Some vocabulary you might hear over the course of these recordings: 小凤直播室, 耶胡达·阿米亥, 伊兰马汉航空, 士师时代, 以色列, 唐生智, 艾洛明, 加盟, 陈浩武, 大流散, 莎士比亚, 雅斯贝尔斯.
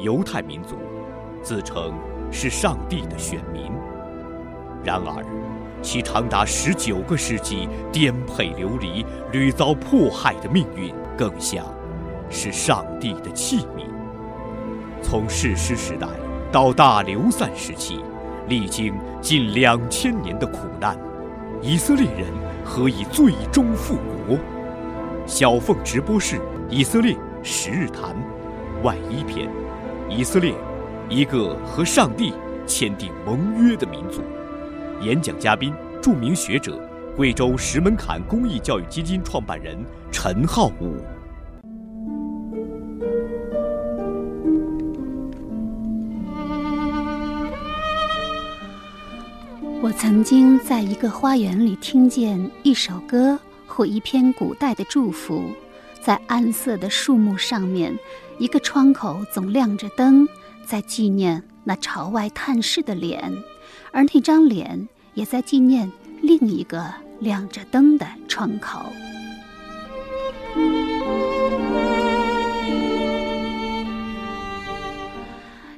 犹太民族自称是上帝的选民，然而其长达19个世纪颠沛流离、屡遭迫害的命运，更像是上帝的器皿。从士师时代到大流散时期，历经近2000年的苦难，以色列人何以最终复国？小凤直播室《以色列十日谈》外衣篇：以色列，一个和上帝签订盟约的民族。演讲嘉宾：著名学者、贵州石门坎公益教育基金创办人陈浩武。我曾经在一个花园里听见一首歌或一篇古代的祝福，在暗色的树木上面，一个窗口总亮着灯，在纪念那朝外探视的脸，而那张脸也在纪念另一个亮着灯的窗口。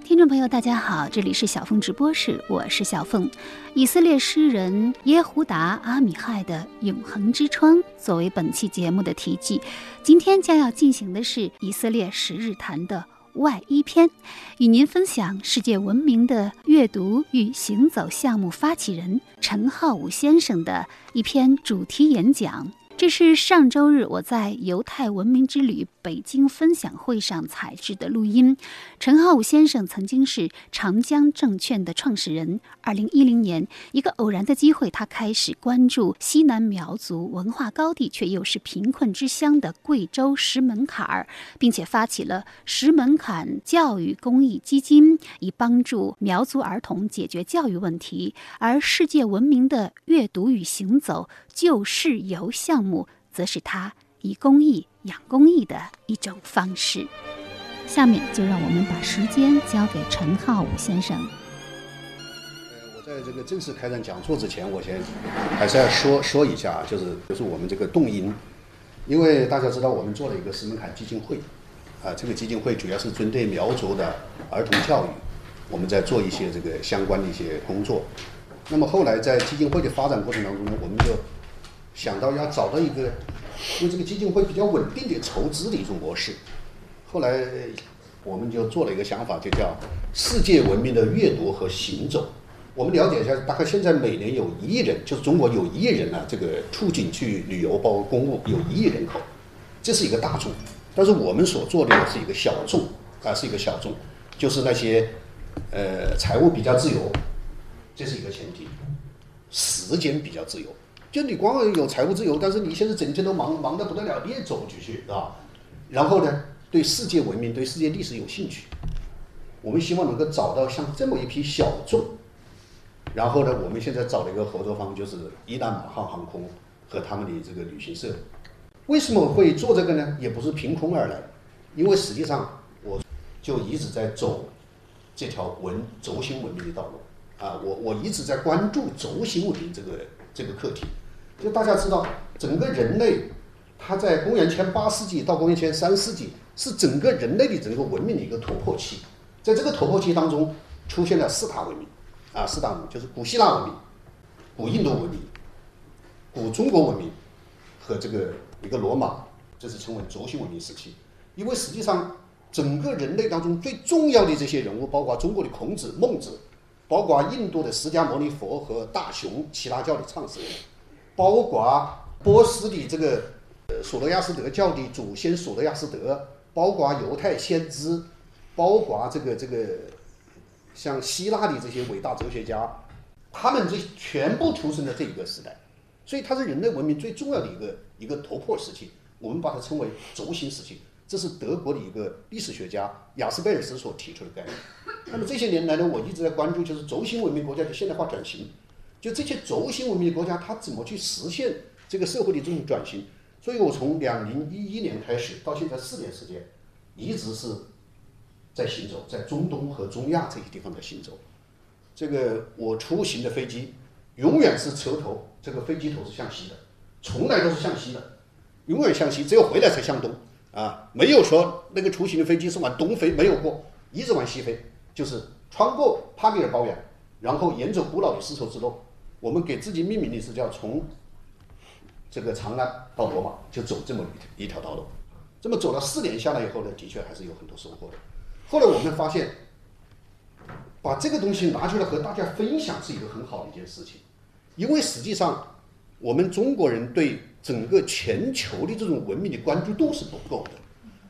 听众朋友大家好，这里是小凤直播室，我是小凤。以色列诗人耶胡达·阿米亥的《永恒之窗》作为本期节目的题记，今天将要进行的是《以色列十日谈》的外衣篇，与您分享世界闻名的阅读与行走项目发起人陈浩武先生的一篇主题演讲。这是上周日我在犹太文明之旅北京分享会上采制的录音。陈浩武先生曾经是长江证券的创始人。2010年，一个偶然的机会，他开始关注西南苗族文化高地却又是贫困之乡的贵州石门坎，并且发起了石门坎教育公益基金，以帮助苗族儿童解决教育问题。而世界文明的阅读与行走就是游项目，则是他以公益养公益的一种方式。下面就让我们把时间交给陈浩武先生。我在这个正式开展讲座之前，我先还是要说一下，就是我们这个动因，因为大家知道我们做了一个石门坎基金会，这个基金会主要是针对苗族的儿童教育，我们在做一些这个相关的一些工作。那么后来在基金会的发展过程当中呢，我们就想到要找到一个因为这个基金会比较稳定的筹资的一种模式。后来我们就做了一个想法，就叫世界文明的阅读和行走。我们了解一下，大概现在每年有1亿人，就是中国有1亿人这个出境去旅游，包括公务有1亿人口，这是一个大众。但是我们所做的是一个小众是一个小众，就是那些财务比较自由，这是一个前提，时间比较自由。就你光有财务自由，但是你现在整天都忙得不得了，你也走不出去啊。然后呢，对世界文明、对世界历史有兴趣，我们希望能够找到像这么一批小众。然后呢，我们现在找了一个合作方，就是伊兰马汉航空和他们的这个旅行社。为什么会做这个呢？也不是凭空而来，因为实际上我就一直在走这条轴心文明的道路。我一直在关注轴心文明这个课题。就大家知道，整个人类，它在公元前8世纪到公元前3世纪，是整个人类的整个文明的一个突破期。在这个突破期当中，出现了四大文明，就是古希腊文明、古印度文明、古中国文明和这个一个罗马，这是称为轴心文明时期。因为实际上，整个人类当中最重要的这些人物，包括中国的孔子、孟子。包括印度的释迦牟尼佛和大雄耆那教的创始人，包括波斯的这个索罗亚斯德教的祖先索罗亚斯德，包括犹太先知，包括这个像希腊的这些伟大哲学家，他们这全部出生在这一个时代，所以它是人类文明最重要的一个突破时期，我们把它称为轴心时期。这是德国的一个历史学家雅斯贝尔斯所提出的概念。那么这些年来呢，我一直在关注就是轴心文明国家的现代化转型，就这些轴心文明国家它怎么去实现这个社会的这种转型。所以我从2011年开始到现在4年时间，一直是在行走，在中东和中亚这些地方在行走。这个我出行的飞机永远是车头，这个飞机头是向西的，从来都是向西的，永远向西，只有回来才向东。没有说那个雏形的飞机是往东飞，没有过，一直往西飞，就是穿过帕米尔高原，然后沿着古老的丝绸之路。我们给自己命名的是叫从这个长安到罗马，就走这么一条道路。这么走了4年下来以后呢，的确还是有很多收获的。后来我们发现，把这个东西拿出来和大家分享是一个很好的一件事情，因为实际上我们中国人对整个全球的这种文明的关注度是不够的。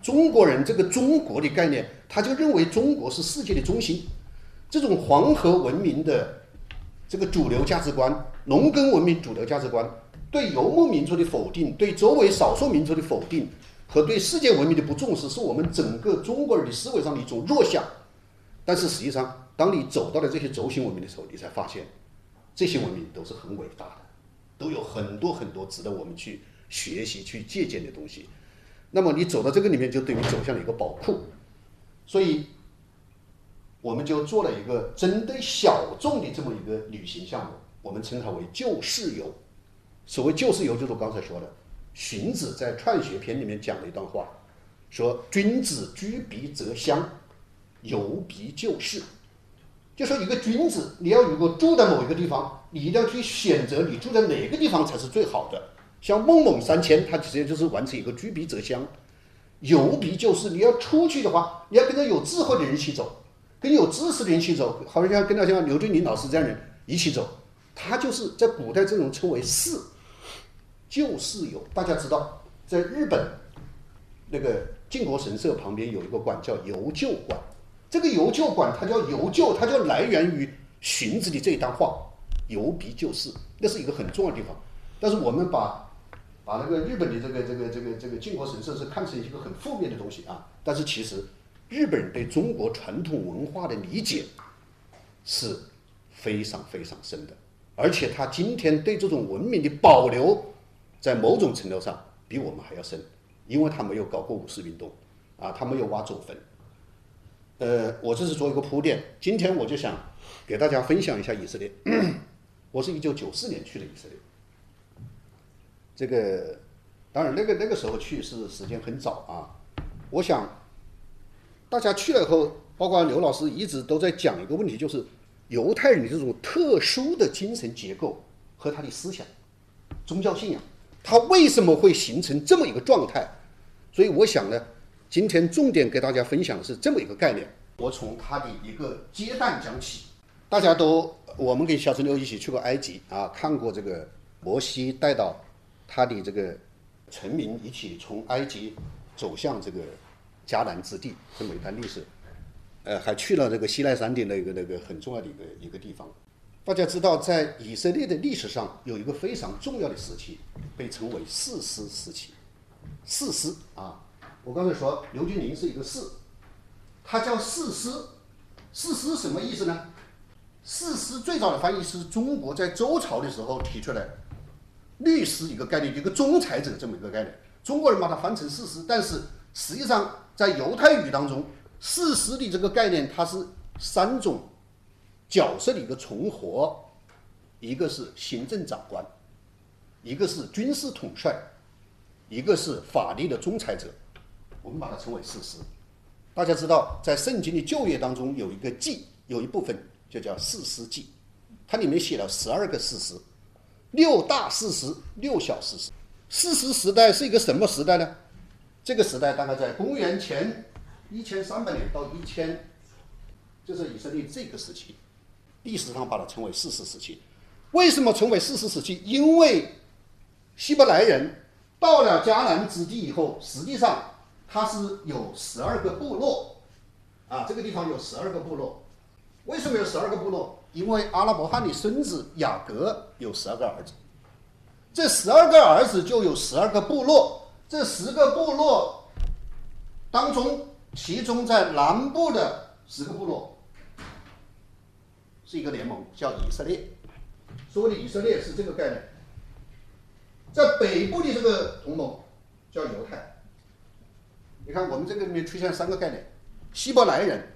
中国人这个中国的概念，他就认为中国是世界的中心。这种黄河文明的这个主流价值观、农耕文明主流价值观，对游牧民族的否定，对周围少数民族的否定和对世界文明的不重视，是我们整个中国人的思维上的一种弱项。但是实际上，当你走到了这些轴心文明的时候，你才发现这些文明都是很伟大的，都有很多很多值得我们去学习、去借鉴的东西。那么你走到这个里面，就对于走向了一个宝库。所以我们就做了一个针对小众的这么一个旅行项目，我们称它为救世游。所谓救世游，就是我刚才说的，荀子在《劝学篇》里面讲了一段话，说君子居彼则乡，游彼就世。就说一个君子，你要如果住在某一个地方，你一定要去选择你住在哪个地方才是最好的。像孟母三迁，它其实就是完成一个居彼则乡，游彼就世。你要出去的话，你要跟着有智慧的人一起走，跟有知识的人一起走，好像跟到像刘俊霖老师这样的人一起走，他就是在古代这种称为世，就是有大家知道，在日本那个靖国神社旁边有一个馆叫游旧馆，这个游旧馆它叫游旧，它就来源于荀子的这一段话，游彼就世，那是一个很重要的地方。但是我们把那个日本的这个靖国神社是看成一个很负面的东西啊，但是其实日本人对中国传统文化的理解是非常非常深的，而且他今天对这种文明的保留，在某种程度上比我们还要深，因为他没有搞过五四运动，啊，他没有挖祖坟。我这是做一个铺垫，今天我就想给大家分享一下以色列。我是1994年去的以色列，这个当然那个时候去是时间很早啊，我想。大家去了以后，包括刘老师一直都在讲一个问题，就是犹太人的这种特殊的精神结构和他的思想、宗教信仰，他为什么会形成这么一个状态？所以我想呢，今天重点给大家分享的是这么一个概念。我从他的一个阶段讲起，大家都，我们跟小陈刘一起去过埃及啊，看过这个摩西带到他的这个臣民一起从埃及走向这个迦南之地这么一段历史，还去了这个西奈山的那个很重要的一个地方。大家知道，在以色列的历史上有一个非常重要的时期，被称为士师时期。士师啊，我刚才说刘俊霖是一个士，他叫士师。士师什么意思呢？士师最早的翻译是中国在周朝的时候提出来律师一个概念，一个仲裁者这么一个概念，中国人把它翻成士师，但是实际上，在犹太语当中，士师的这个概念，它是3种角色的一个重合，一个是行政长官，一个是军事统帅，一个是法律的仲裁者，我们把它称为士师。大家知道，在圣经的旧约当中有一个记，有一部分就叫士师记，它里面写了12个士师，6大士师，6小士师。士师时代是一个什么时代呢？这个时代大概在公元前1300年到1000，就是以色列这个时期，历史上把它称为士师时期。为什么称为士师时期？因为希伯来人到了迦南之地以后，实际上它是有12个部落啊，这个地方有12个部落。为什么有12个部落？因为阿拉伯汉的孙子雅各有12个儿子，这12个儿子就有12个部落。这10个部落当中，其中在南部的10个部落是一个联盟，叫以色列。所谓的以色列是这个概念。在北部的这个同盟叫犹太。你看，我们这个里面出现3个概念：希伯来人、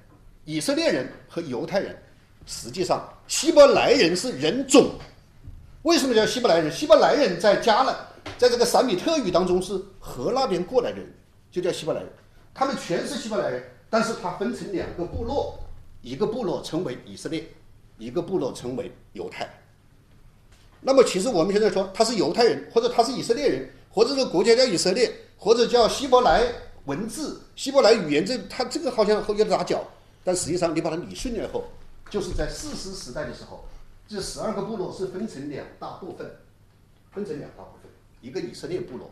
以色列人和犹太人。实际上，希伯来人是人种。为什么叫希伯来人？希伯来人在迦南。在这个闪米特语当中是河那边过来的人，就叫希伯来人，他们全是希伯来人，但是它分成两个部落，一个部落成为以色列，一个部落成为犹太。那么其实我们现在说他是犹太人，或者他是以色列人，或者这个国家叫以色列，或者叫希伯来文字、希伯来语言，这他这个好像后有点打搅，但实际上你把它理顺了以后，就是在士师时代的时候，这12个部落是分成两大部分，一个以色列部落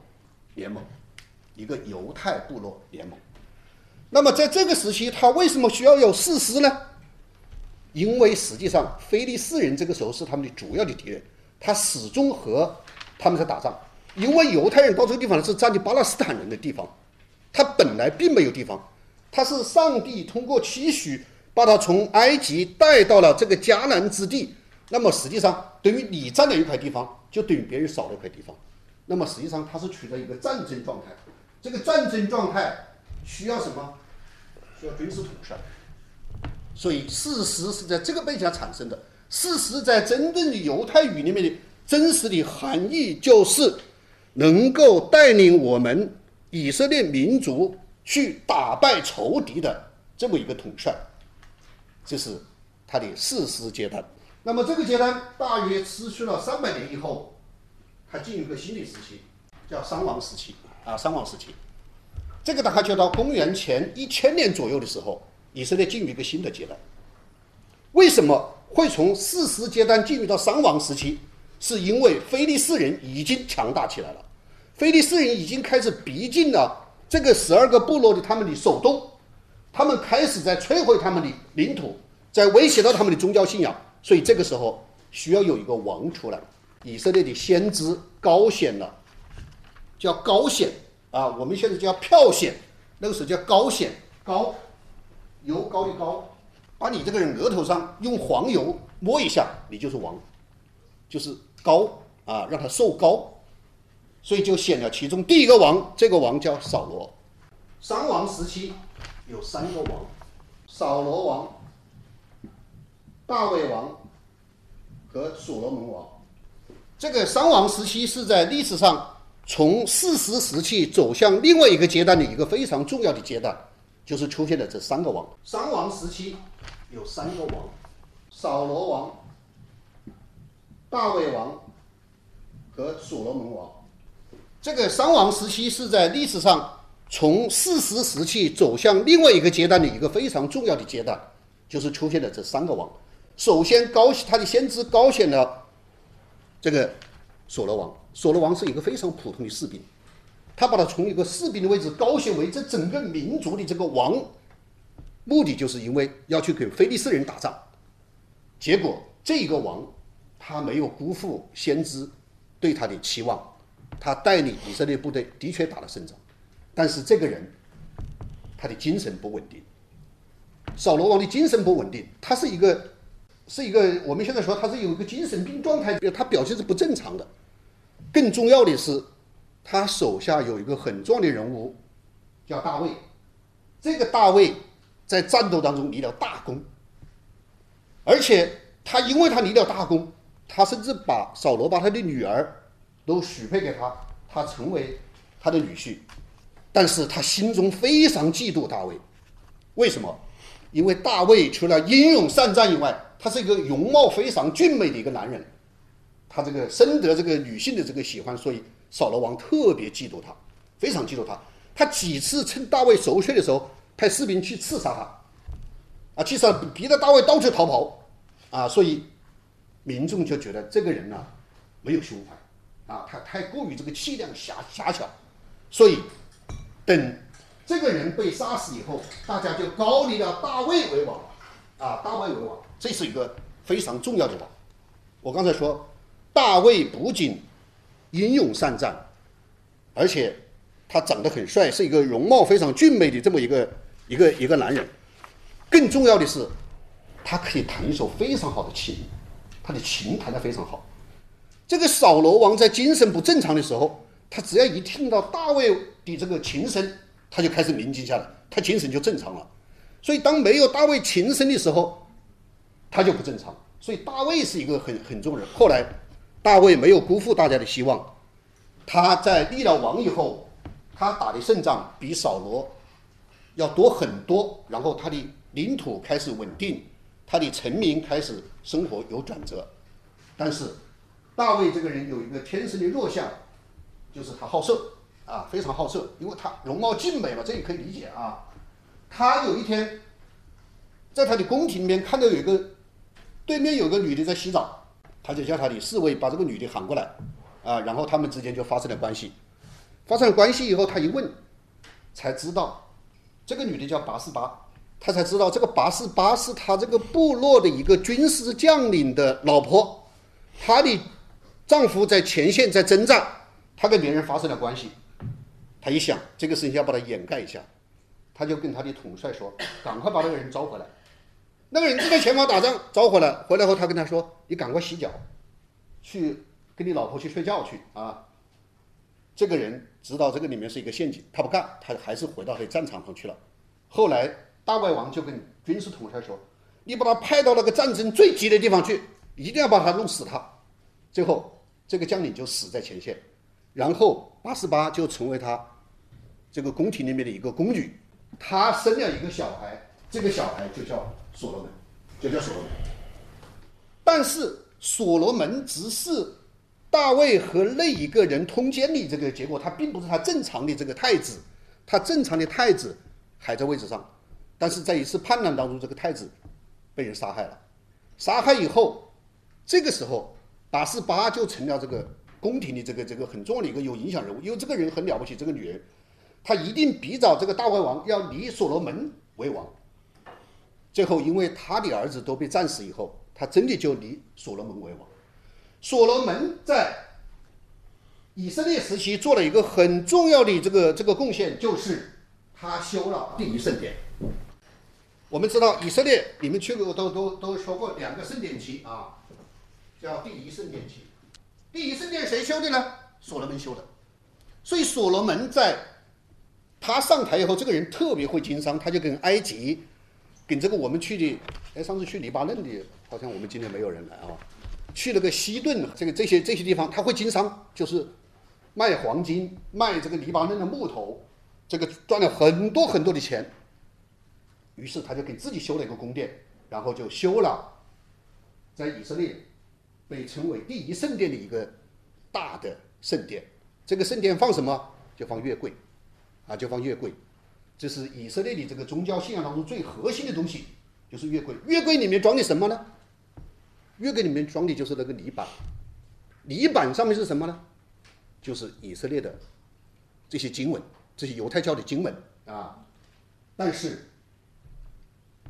联盟，一个犹太部落联盟。那么在这个时期，他为什么需要有士师呢？因为实际上非利士人这个时候是他们的主要的敌人。他始终和他们在打仗，因为犹太人到这个地方是占据巴勒斯坦人的地方，他本来并没有地方，他是上帝通过期许把他从埃及带到了这个迦南之地。那么实际上等于你占了一块地方，就等于别人少了一块地方。那么实际上他是处在一个战争状态，这个战争状态需要什么？需要军事统帅。所以事实是在这个背景下产生的。事实在真正的犹太语里面的真实的含义，就是能够带领我们以色列民族去打败仇敌的这么一个统帅，这是他的士师阶段。那么这个阶段大约持续了300年以后，他进入一个新的时期，叫商王时期啊，商王时期。这个大概就到公元前1000年左右的时候，以色列进入一个新的阶段。为什么会从士师阶段进入到商王时期？是因为非利士人已经强大起来了，非利士人已经开始逼近了这个12个部落的他们的首都，他们开始在摧毁他们的领土，在威胁到他们的宗教信仰。所以这个时候需要有一个王出来。以色列的先知高显了，叫高显啊，我们现在叫票显，那个时候叫高显，高由高一高，把你这个人额头上用黄油摸一下，你就是王，就是高啊，让他受高。所以就显了其中第一个王，这个王叫扫罗。商王时期有3个王，扫罗王、大卫王和所罗门王。这个商王时期是在历史上从士师时期走向另外一个阶段的一个非常重要的阶段，就是出现了这3个王。商王时期有3个王，扫罗王、大卫王和所罗门王。这个商王时期是在历史上从士师时期走向另外一个阶段的一个非常重要的阶段，就是出现了这3个王。首先他的先知高显了这个所罗王。所罗王是一个非常普通的士兵，他把他从一个士兵的位置高显为这整个民族的这个王，目的就是因为要去给非利士人打仗。结果这个王他没有辜负先知对他的期望，他带领以色列部队的确打了胜仗，但是这个人他的精神不稳定。扫罗王的精神不稳定，他是一个我们现在说他是有一个精神病状态，他表现是不正常的。更重要的是他手下有一个很重要的人物叫大卫，这个大卫在战斗当中立了大功，而且他因为他立了大功，他甚至把扫罗把他的女儿都许配给他，他成为他的女婿。但是他心中非常嫉妒大卫，为什么？因为大卫除了英勇善战以外，他是一个容貌非常俊美的一个男人，他这个深得这个女性的这个喜欢，所以扫罗王特别嫉妒他，非常嫉妒他。他几次趁大卫熟睡的时候派士兵去刺杀他，啊，刺杀逼得大卫到处逃跑，啊，所以民众就觉得这个人呢，没有胸怀，啊，他太过于这个气量狭小，所以等这个人被杀死以后，大家就高立了大卫为王，啊，大卫为王，这是一个非常重要的王。我刚才说，大卫不仅英勇善战，而且他长得很帅，是一个容貌非常俊美的这么一个男人。更重要的是他可以弹一首非常好的琴，他的琴弹得非常好。这个扫罗王在精神不正常的时候，他只要一听到大卫的这个琴声，他就开始宁静下来，他精神就正常了。所以当没有大卫琴声的时候，他就不正常。所以大卫是一个很重要的人。后来大卫没有辜负大家的希望，他在立了王以后，他打的胜仗比扫罗要多很多，然后它的领土开始稳定，它的臣民开始生活有转折。但是大卫这个人有一个天生的弱项，就是他好色啊，非常好色，因为他容貌俊美嘛，这也可以理解啊。他有一天在他的宫廷里面看到有一个对面有个女的在洗澡，他就叫他的侍卫把这个女的喊过来啊，然后他们之间就发生了关系。发生了关系以后，他一问才知道，这个女的叫拔示巴，他才知道这个拔示巴是他这个部落的一个军事将领的老婆，他的丈夫在前线在征战，他跟别人发生了关系。他一想这个事情要把它掩盖一下，他就跟他的统帅说，赶快把那个人招回来。那个人正在前方打仗，招回来，回来后他跟他说，你赶快洗脚去跟你老婆去睡觉去啊。这个人知道这个里面是一个陷阱，他不干，他还是回到他的战场上去了。后来大卫王就跟军事统帅说，你把他派到那个战争最急的地方去，一定要把他弄死他。最后这个将领就死在前线，然后拔示巴就成为他这个宫廷里面的一个工具。他生了一个小孩，这个小孩就叫所罗门，但是所罗门只是大卫和那一个人通奸的这个结果，他并不是他正常的这个太子，他正常的太子还在位置上，但是在一次叛乱当中，这个太子被人杀害了。杀害以后，这个时候拔示巴就成了这个宫廷的这个很重要的一个有影响人物，因为这个人很了不起，这个女人她一定比照这个大卫王要立所罗门为王。最后因为他的儿子都被战死以后，他真的就立所罗门为王。所罗门在以色列时期做了一个很重要的这个贡献，就是他修了第一圣殿。我们知道以色列，你们去过都说过两个圣殿期啊，叫第一圣殿期。第一圣殿谁修的呢？所罗门修的。所以所罗门在他上台以后，这个人特别会经商，他就跟埃及，跟这个我们去的，哎，上次去黎巴嫩的，好像我们今天没有人来啊，去了个西顿，这些地方他会经商，就是卖黄金，卖这个黎巴嫩的木头，这个赚了很多很多的钱。于是他就给自己修了一个宫殿，然后就修了在以色列被称为第一圣殿的一个大的圣殿。这个圣殿放什么？就放月桂啊，就放月桂。这是以色列的这个宗教信仰当中最核心的东西，就是月桂。月桂里面装的什么呢？月桂里面装的就是那个泥板，泥板上面是什么呢？就是以色列的这些经文，这些犹太教的经文啊。但是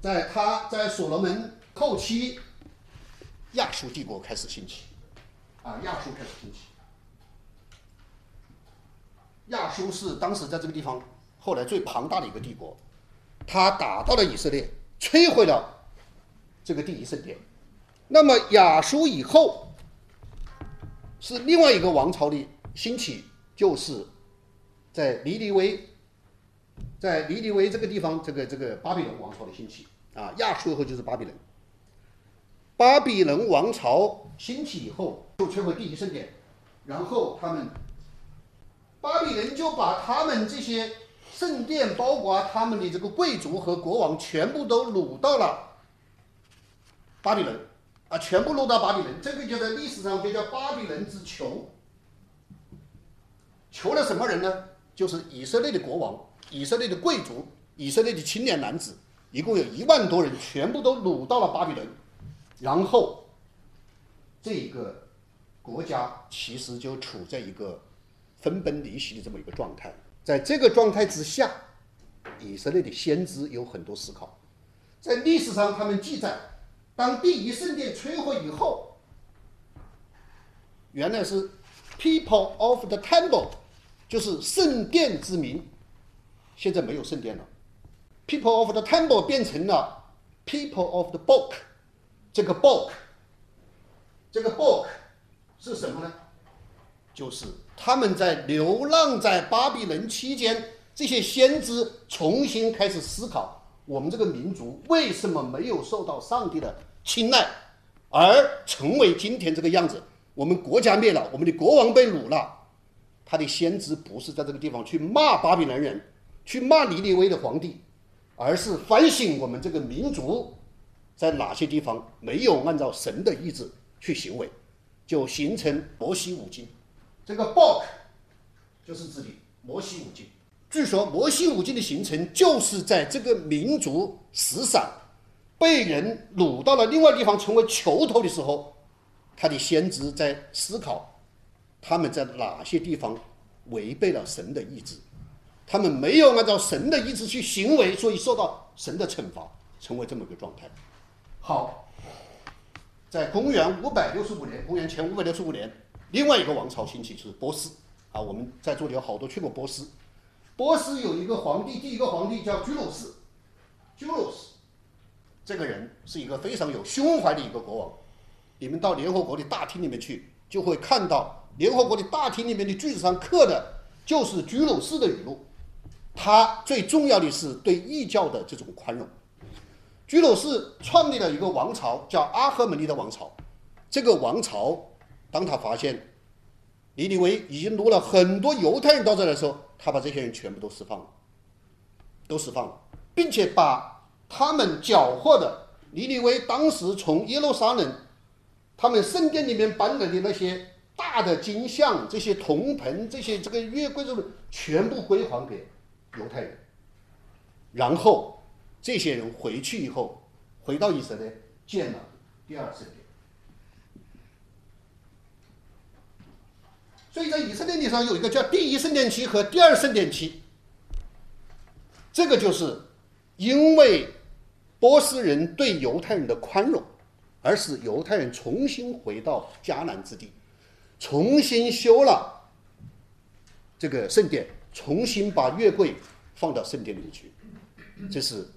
在所罗门后期，亚述帝国开始兴起，啊，亚述开始兴起。亚述是当时在这个地方后来最庞大的一个帝国，他打到了以色列，摧毁了这个第一圣殿。那么亚述以后是另外一个王朝的兴起，就是在尼尼微这个地方，这个巴比伦王朝的兴起啊。亚述以后就是巴比伦。巴比伦王朝兴起以后，就摧毁第一圣殿，然后巴比伦就把他们这些圣殿，包括他们的这个贵族和国王，全部都掳到了巴比伦啊，全部掳到巴比伦。这个就在历史上就叫巴比伦之囚。囚了什么人呢？就是以色列的国王、以色列的贵族、以色列的青年男子，一共有1万多人，全部都掳到了巴比伦。然后这个国家其实就处在一个分崩离析的这么一个状态。在这个状态之下，以色列的先知有很多思考。在历史上他们记载，当第一圣殿摧毁以后，原来是 people of the temple， 就是圣殿之民，现在没有圣殿了， people of the temple 变成了 people of the book。这个 book 是什么呢？就是他们在流浪在巴比伦期间，这些先知重新开始思考，我们这个民族为什么没有受到上帝的青睐，而成为今天这个样子？我们国家灭了，我们的国王被掳了。他的先知不是在这个地方去骂巴比伦人，去骂尼尼微的皇帝，而是反省我们这个民族在哪些地方没有按照神的意志去行为，就形成摩西五经。这个 Bok 就是指的摩西五经。据说摩西五经的形成，就是在这个民族死散、被人掳到了另外地方成为囚徒的时候，他的先知在思考他们在哪些地方违背了神的意志，他们没有按照神的意志去行为，所以受到神的惩罚，成为这么一个状态。好，在公元前565年，另外一个王朝兴起，就是波斯啊。我们在座里有好多去过波斯。波斯有一个皇帝，第一个皇帝叫居鲁士。居鲁士这个人是一个非常有胸怀的一个国王。你们到联合国的大厅里面去，就会看到联合国的大厅里面的句子上刻的就是居鲁士的语录。他最重要的是对异教的这种宽容。居鲁士创立了一个王朝，叫阿赫门尼德王朝。这个王朝，当他发现尼尼微已经掳了很多犹太人到这来的时候，他把这些人全部都释放了，并且把他们缴获的尼尼微当时从耶路撒冷他们圣殿里面搬来的那些大的金像、这些铜盆、这些这个月桂什么，全部归还给犹太人。然后这些人回去以后，回到以色列建了第二圣殿。所以在以色列历史上有一个叫第一圣殿期和第二圣殿期，这个就是因为波斯人对犹太人的宽容，而使犹太人重新回到迦南之地，重新修了这个圣殿，重新把月柜放到圣殿里去。这是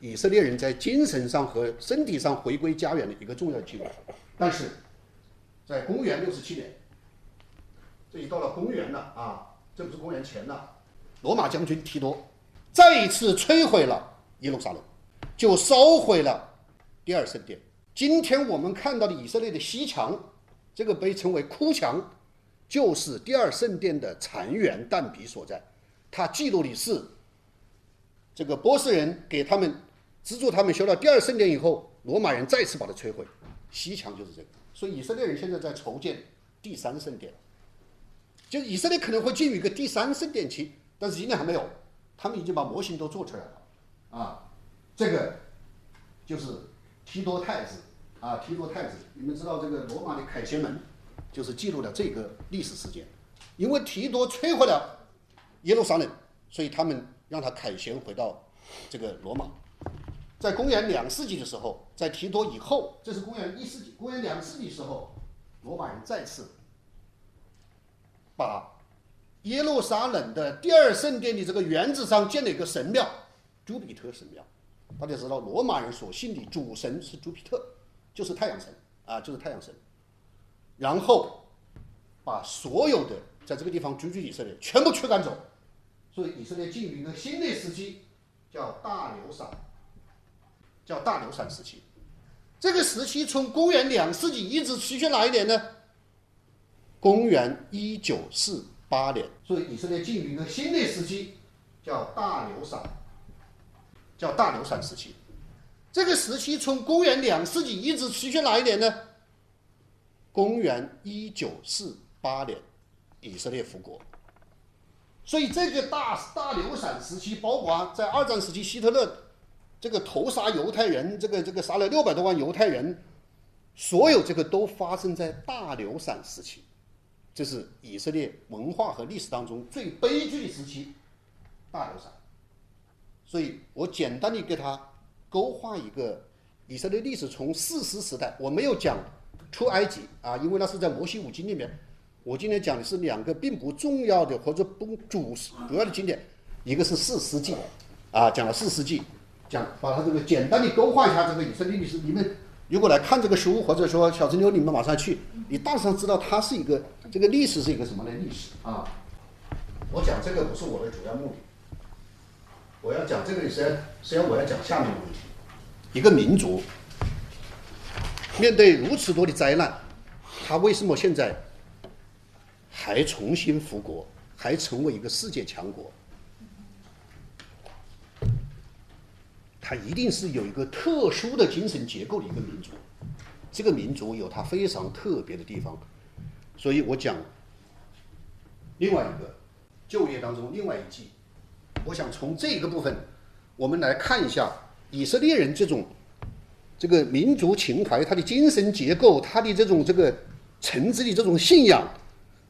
以色列人在精神上和身体上回归家园的一个重要记录。但是在公元67年，这已到了公元了啊，这不是公元前了。罗马将军提多再一次摧毁了耶路撒冷，就烧毁了第二圣殿。今天我们看到的以色列的西墙，这个被称为哭墙，就是第二圣殿的残垣断壁所在。它记录的是这个波斯人给他们资助他们修了第二圣殿以后，罗马人再次把它摧毁。西墙就是这个。所以以色列人现在在筹建第三圣殿，就以色列可能会进入一个第三圣殿期，但是今天还没有，他们已经把模型都做出来了啊。这个就是提多太子啊，提多太子，你们知道这个罗马的凯旋门就是记录了这个历史事件。因为提多摧毁了耶路撒冷，所以他们让他凯旋回到这个罗马。在公元2世纪的时候，在提多以后，这是公元1世纪，公元2世纪的时候，罗马人再次把耶路撒冷的第二圣殿的这个原址上建了一个神庙，朱庇特神庙。大家知道罗马人所信的主神是朱庇特，就是太阳神啊，就是太阳神。然后把所有的在这个地方居住以色列全部驱赶走，所以以色列进入一个新的时期，叫大流散时期。这个时期从公元2世纪一直持续哪一年呢？公元1948年，所以以色列进入一个新的时期，叫大流散时期。这个时期从公元2世纪一直持续哪一年呢？公元1948年，以色列复国。所以这个大流散时期，包括在2战时期希特勒这个投杀犹太人，这个杀了600多万犹太人，所有这个都发生在大流散时期。这是以色列文化和历史当中最悲剧的时期，大流散。所以我简单的给它勾画一个以色列历史，从士师时代，我没有讲出埃及啊，因为那是在摩西五经里面。我今天讲的是两个并不重要的或者不主要的经典，一个是4世纪啊，讲了4世纪，把它这个简单的勾画一下这个以色列历史。你们如果来看这个书，或者说小陈牛，你们马上去，你大致上知道它是一个这个历史是一个什么的历史啊。我讲这个不是我的主要目的，我要讲这个实际上我要讲下面的问题：一个民族面对如此多的灾难，他为什么现在还重新复国，还成为一个世界强国？它一定是有一个特殊的精神结构的一个民族，这个民族有它非常特别的地方。所以我讲另外一个就业当中另外一季，我想从这个部分我们来看一下以色列人这个民族情怀，它的精神结构，它的这个诚挚的这种信仰，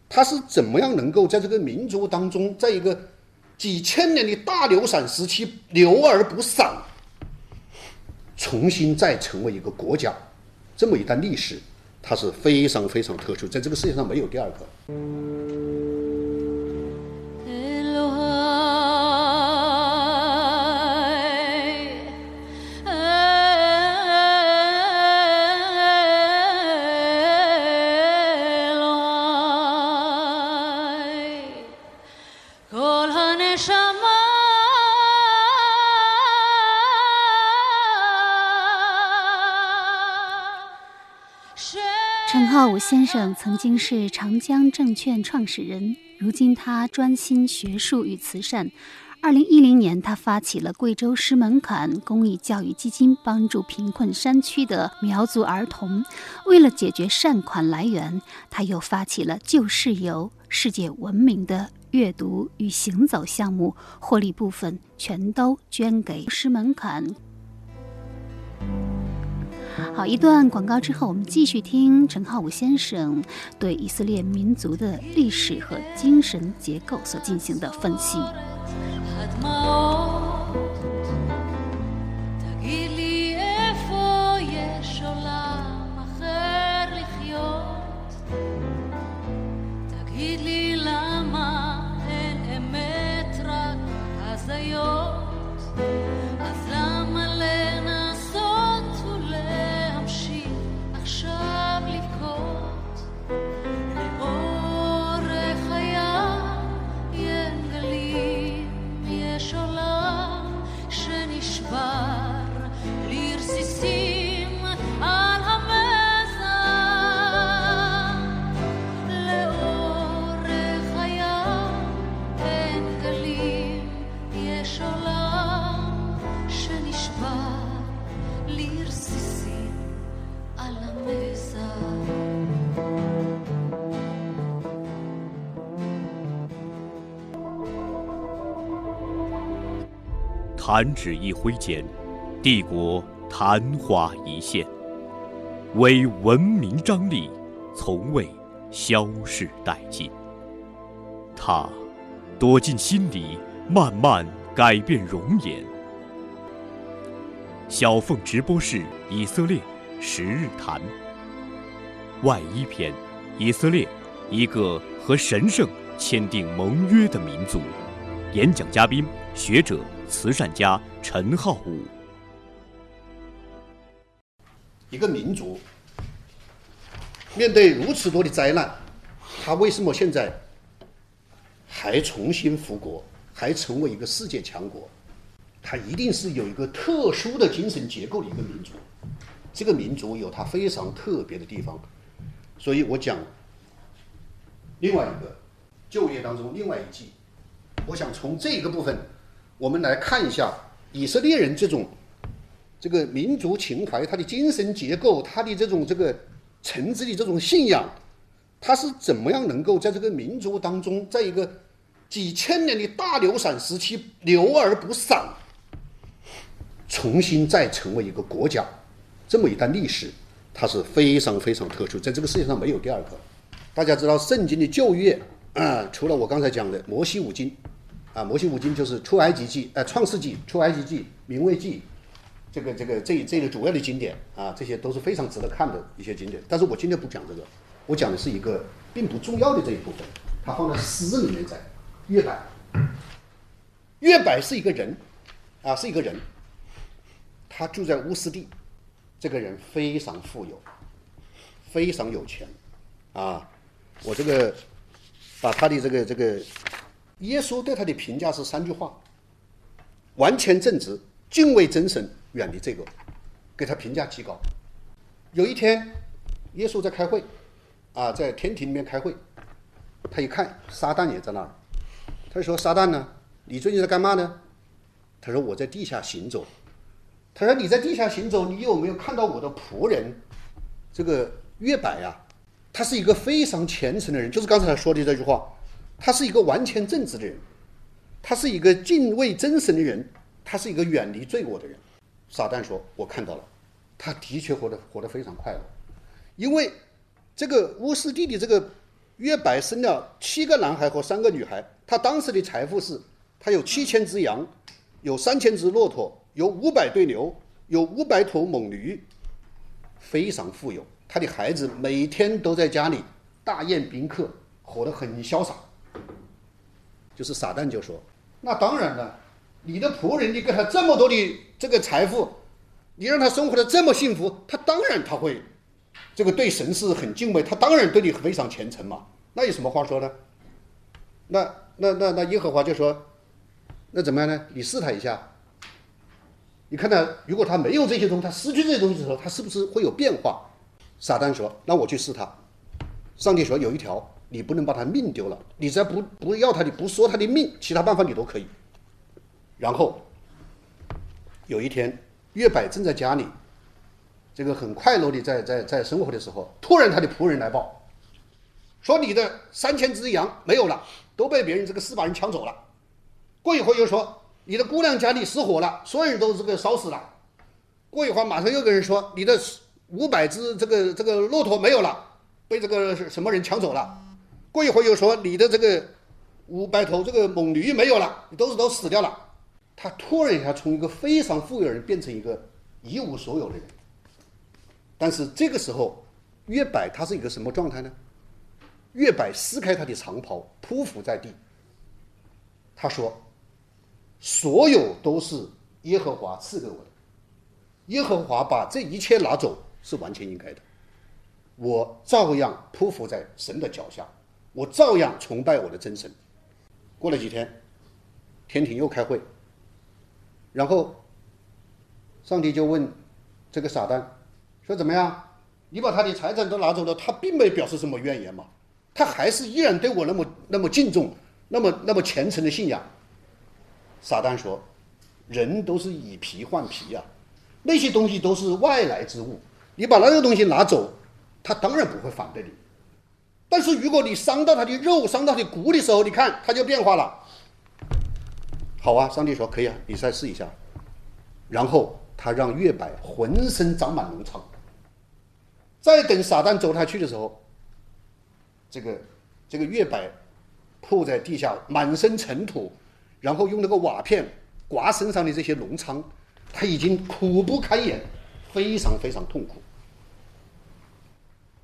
它是怎么样能够在这个民族当中，在一个几千年的大流散时期流而不散，重新再成为一个国家，这么一段历史，它是非常非常特殊，在这个世界上没有第二个。陈浩武先生曾经是长江证券创始人，如今他专心学术与慈善。2010年，他发起了贵州石门坎公益教育基金，帮助贫困山区的苗族儿童。为了解决善款来源，他又发起了旧事游世界闻名的阅读与行走项目，获利部分全都捐给石门坎。好，一段广告之后，我们继续听陈浩武先生对以色列民族的历史和精神结构所进行的分析。弹指一挥间，帝国昙花一现，唯文明张力从未消逝殆尽。它躲进心里，慢慢改变容颜。小凤直播室以色列十日谈外一篇：以色列，一个和神圣签订盟约的民族。演讲嘉宾：学者、慈善家陈浩武。一个民族面对如此多的灾难，他为什么现在还重新复国，还成为一个世界强国？他一定是有一个特殊的精神结构的一个民族，这个民族有他非常特别的地方。所以我讲另外一个就业当中另外一季，我想从这个部分我们来看一下以色列人这个民族情怀，它的精神结构，它的这个诚挚的这种信仰，它是怎么样能够在这个民族当中，在一个几千年的大流散时期流而不散，重新再成为一个国家，这么一段历史，它是非常非常特殊，在这个世界上没有第二个。大家知道圣经的旧约除了我刚才讲的摩西五经，摩西五经就是出埃及记、创世纪、出埃及记、民位记，这个主要的经典啊，这些都是非常值得看的一些经典。但是我今天不讲这个，我讲的是一个并不重要的这一部分，它放在诗里面在。约伯，约伯是一个人，是一个人，他住在乌斯地，这个人非常富有，非常有钱，我把他的这个。耶稣对他的评价是3句话：完全正直，敬畏真神，远离罪恶。给他评价极高。有一天，耶稣在开会，在天庭里面开会，他一看撒旦也在那儿，他就说：“撒旦呢？你最近在干嘛呢？”他说：“我在地下行走，他说：“你在地下行走，你有没有看到我的仆人？这个约伯呀，他是一个非常虔诚的人，就是刚才他说的这句话，他是一个完全正直的人，他是一个敬畏真神的人，他是一个远离罪过的人。”撒旦说：“我看到了，他的确活得非常快乐，因为这个乌斯地的这个约伯生了7个男孩和3个女孩，他当时的财富是，他有7000只羊，有3000只骆驼。”有500对牛，有500头猛驴，非常富有。他的孩子每天都在家里大宴宾客，活得很潇洒。就是撒旦就说：“那当然了，你的仆人，你给他这么多的这个财富，你让他生活的这么幸福，他当然他会这个对神是很敬畏，他当然对你非常虔诚嘛。那有什么话说呢？那耶和华就说：那怎么样呢？你试他一下。”你看到，如果他没有这些东西，他失去这些东西的时候，他是不是会有变化？撒旦说：“那我去试他。”上帝说：“有一条，你不能把他命丢了，你再不要他，你不说他的命，其他办法你都可以。”然后有一天，约伯正在家里，这个很快乐的在生活的时候，突然他的仆人来报，说你的3000只羊没有了，都被别人这个400人抢走了。过一会儿又说，你的姑娘家里失火了，所有人都这个烧死了。过一会儿，马上又跟人说，你的500只这个骆驼没有了，被这个什么人抢走了。过一会儿又说，你的这个500头这个猛驴没有了，你都死掉了。他突然一下从一个非常富有的人变成一个一无所有的人。但是这个时候，约伯他是一个什么状态呢？约伯撕开他的长袍，匍匐在地。他说，所有都是耶和华赐给我的，耶和华把这一切拿走是完全应该的，我照样匍匐在神的脚下，我照样崇拜我的真神。过了几天，天庭又开会，然后上帝就问这个撒旦说，怎么样，你把他的财产都拿走了，他并没表示什么怨言嘛，他还是依然对我那么敬重，那么虔诚的信仰。撒旦说，人都是以皮换皮啊，那些东西都是外来之物，你把那个东西拿走，他当然不会反对你，但是如果你伤到他的肉，伤到他的骨的时候，你看他就变化了。好啊，上帝说，可以啊，你再试一下。然后他让约伯浑身长满脓疮。再等撒旦走他去的时候，这个约伯铺在地下，满身尘土，然后用那个瓦片刮身上的这些脓疮，他已经苦不堪言，非常非常痛苦。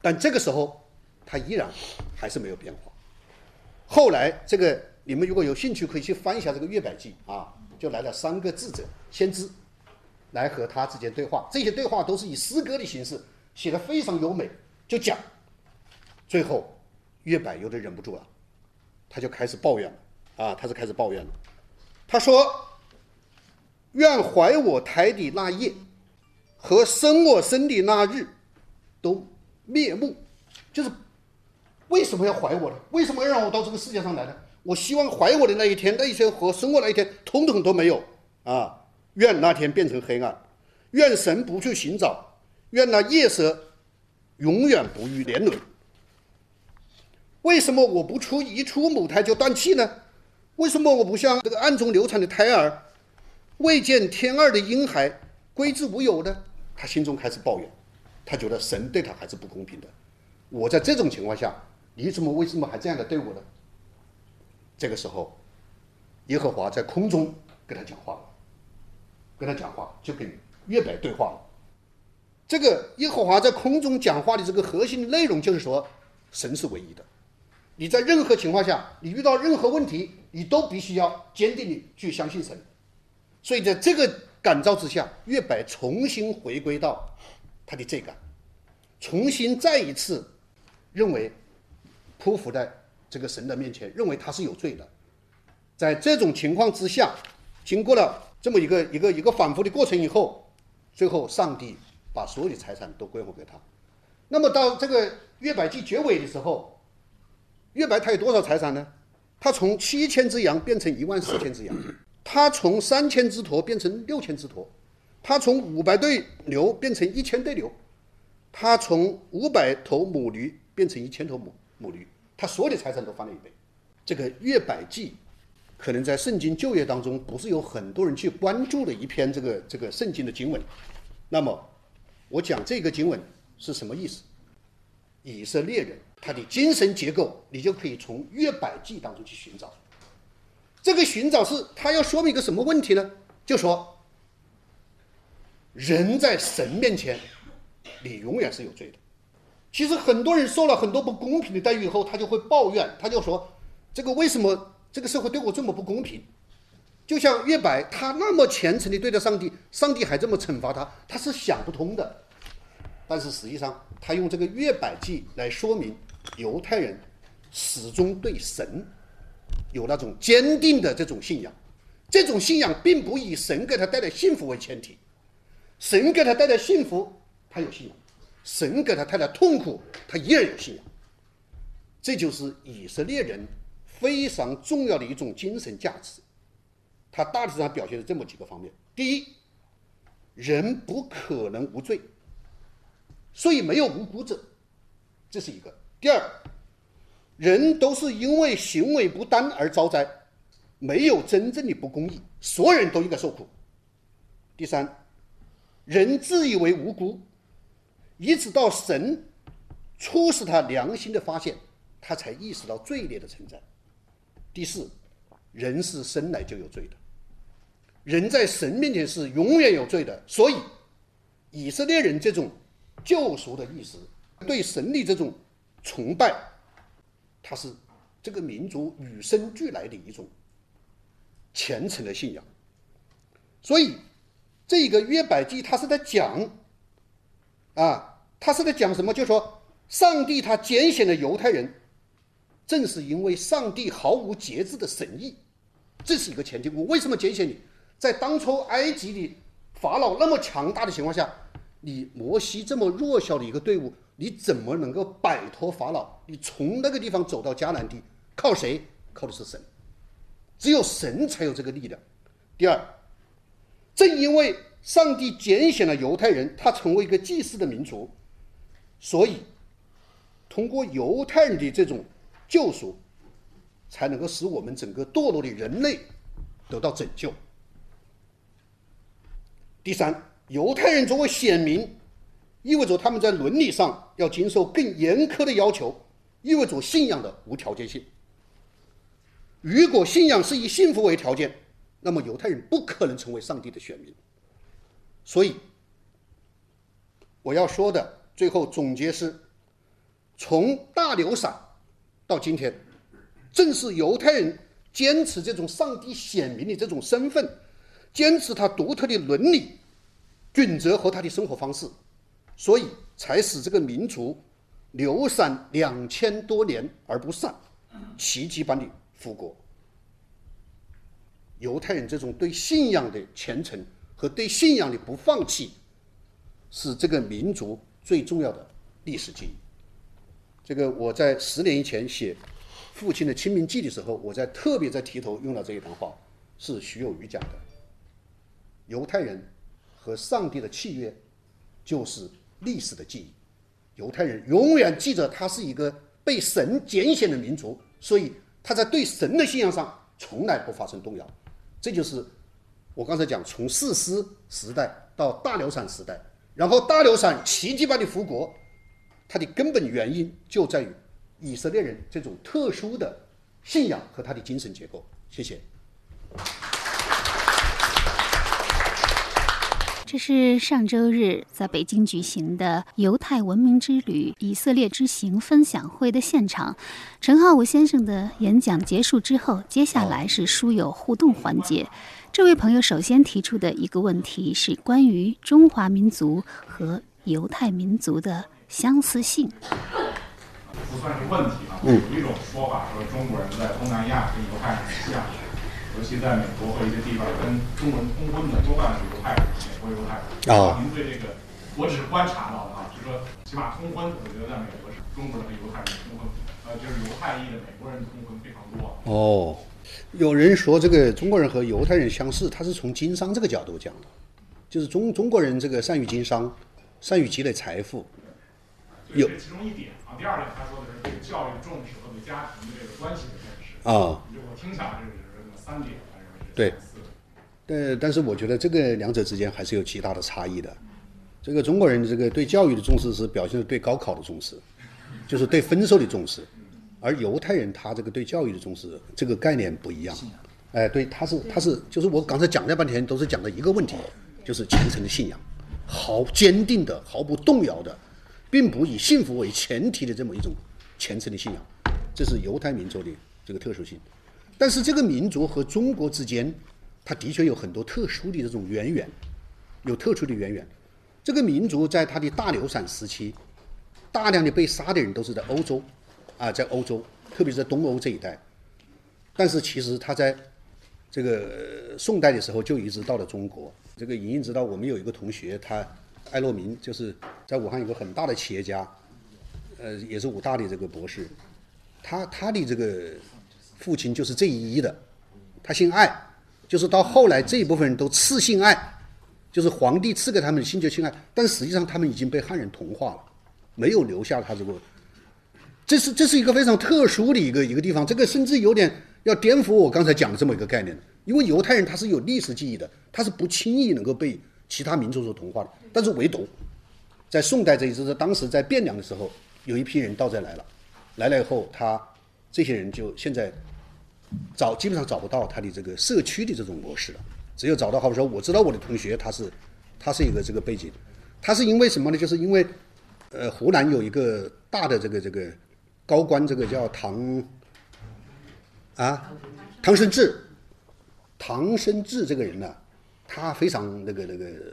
但这个时候他依然还是没有变化。后来这个你们如果有兴趣可以去翻一下这个《约伯记》啊，就来了3个智者先知来和他之间对话，这些对话都是以诗歌的形式写得非常优美，就讲最后约伯有点忍不住了，他就开始抱怨了啊，他是开始抱怨了。他说，愿怀我胎的那夜和生我身的那日都灭目。就是为什么要怀我呢？为什么要让我到这个世界上来呢？我希望怀我的那一天，那一天和生我那一天统统都没有啊！愿那天变成黑暗，愿神不去寻找，愿那夜色永远不遇年轮。为什么我不一出母胎就断气呢？为什么我不像这个暗中流产的胎儿，未见天二的婴孩归之无有呢？他心中开始抱怨，他觉得神对他还是不公平的。我在这种情况下，你怎么为什么还这样的对我呢？这个时候，耶和华在空中跟他讲话了，就跟约伯对话了。这个耶和华在空中讲话的这个核心内容就是说，神是唯一的。你在任何情况下，你遇到任何问题，你都必须要坚定地去相信神。所以在这个感召之下，约伯重新回归到他的罪感，重新再一次认为匍匐在这个神的面前，认为他是有罪的。在这种情况之下，经过了这么一个反复的过程以后，最后上帝把所有的财产都归还给他。那么到这个约伯记结尾的时候，约伯他有多少财产呢？他从7000只羊变成14000只羊，他从3000只驼变成6000只驼，它从500对牛变成1000对牛，它从500头母驴变成1000头母驴，它所有的财产都翻了一倍。这个越百计，可能在圣经旧约当中不是有很多人去关注的一篇这个圣经的经文。那么，我讲这个经文是什么意思？以色列人他的精神结构，你就可以从越百计当中去寻找。这个寻找是他要说明一个什么问题呢？就说。 人在神面前，你永远是有罪的。其实很多人受了很多不公平的待遇以后，他就会抱怨，他就说：“这个为什么这个社会对我这么不公平？”就像约伯，他那么虔诚地对待上帝，上帝还这么惩罚他，他是想不通的。但是实际上，他用这个约伯记来说明犹太人始终对神有那种坚定的这种信仰，这种信仰并不以神给他带来幸福为前提。 神给他带来幸福，他有信仰；神给他带来痛苦，他依然有信仰。这就是以色列人非常重要的一种精神价值。它大体上表现了这么几个方面：第一，人不可能无罪，所以没有无辜者，这是一个；第二，人都是因为行为不当而遭灾，没有真正的不公义，所有人都应该受苦；第三。 人自以为无辜，一直到神促使他良心的发现，他才意识到罪孽的存在。第四，人是生来就有罪的，人在神面前是永远有罪的。所以，以色列人这种救赎的意识，对神的这种崇拜，它是这个民族与生俱来的一种虔诚的信仰。所以。 这个约伯记，他是在讲，他是在讲什么？就说上帝他拣选了犹太人，正是因为上帝毫无节制的神意，这是一个前提。我为什么拣选你？在当初埃及的法老那么强大的情况下，你摩西这么弱小的一个队伍，你怎么能够摆脱法老？你从那个地方走到迦南地，靠谁？靠的是神，只有神才有这个力量。第二。 正因为上帝拣选了犹太人，他成为一个祭祀的民族，所以通过犹太人的这种救赎，才能够使我们整个堕落的人类得到拯救。第三，犹太人作为选民，意味着他们在伦理上要经受更严苛的要求，意味着信仰的无条件性。如果信仰是以幸福为条件， 那么犹太人不可能成为上帝的选民，所以我要说的最后总结是：从大流散到今天，正是犹太人坚持这种上帝选民的这种身份，坚持他独特的伦理准则和他的生活方式，所以才使这个民族流散2000多年而不散，奇迹般的复国。 犹太人这种对信仰的虔诚和对信仰的不放弃，是这个民族最重要的历史记忆。这个我在10年以前写父亲的《清明祭》的时候，我特别在题头用了这一段话，是徐有余讲的：犹太人和上帝的契约就是历史的记忆。犹太人永远记着他是一个被神拣选的民族，所以他在对神的信仰上从来不发生动摇。 这就是我刚才讲，从士师时代到大流散时代，然后大流散奇迹般的复国，它的根本原因就在于以色列人这种特殊的信仰和他的精神结构。谢谢。这是上周日在北京举行的犹太文明之旅以色列之行分享会的现场。 陈浩武先生的演讲结束之后，接下来是书友互动环节。这位朋友首先提出的一个问题是关于中华民族和犹太民族的相似性。不算是问题啊，有一种说法说中国人在东南亚跟犹太人很像，尤其在美国和一些地方跟中国人通婚的多半是犹太人，美国犹太人。啊，您对这个，我只是观察到的啊，就是说起码通婚，我觉得在美国是中国人和犹太人通婚。 就是犹太裔的美国人通婚非常多。哦，有人说这个中国人和犹太人相似，他是从经商这个角度讲的。就是中国人这个善于经商，善于积累财富。有其中一点啊，第二点他说的是对教育重视和对家庭的这个关系的重视啊。我听下来这三点，对。但是我觉得这个两者之间还是有极大的差异的。这个中国人这个对教育的重视是表现对高考的重视，就是对分数的重视，而犹太人他这个对教育的重视这个概念不一样。哎，对，他是就是我刚才讲了半天都是讲的一个问题，就是虔诚的信仰，坚定的、毫不动摇的，并不以幸福为前提的这么一种虔诚的信仰，这是犹太民族的这个特殊性。但是这个民族和中国之间，它的确有很多特殊的这种渊源，有特殊的渊源。这个民族在它的大流散时期，大量的被杀的人都是在欧洲，啊，在欧洲，特别是在东欧这一带。但是其实它在这个宋代的时候就一直到了中国。这个隐隐知道，我们有一个同学，他艾洛明就是在武汉有个很大的企业家，也是武大的这个博士，他的这个父亲就是这一的，他姓艾。就是到后来这一部分人都赐姓艾，就是皇帝赐给他们姓就姓艾，但实际上他们已经被汉人同化了，没有留下他这个。这是一个非常特殊的一个地方，这个甚至有点要颠覆我刚才讲的这么一个概念，因为犹太人他是有历史记忆的，他是不轻易能够被其他民族所同化的。但是唯独在宋代这一支，当时在汴梁的时候，有一批人到这来了以后，他这些人就现在。基本上找不到他的这个社区的这种模式了，只有找到，好比说，我知道我的同学他是一个这个背景，他是因为什么呢？就是因为，湖南有一个大的这个高官，这个叫唐生智这个人呢，他非常那个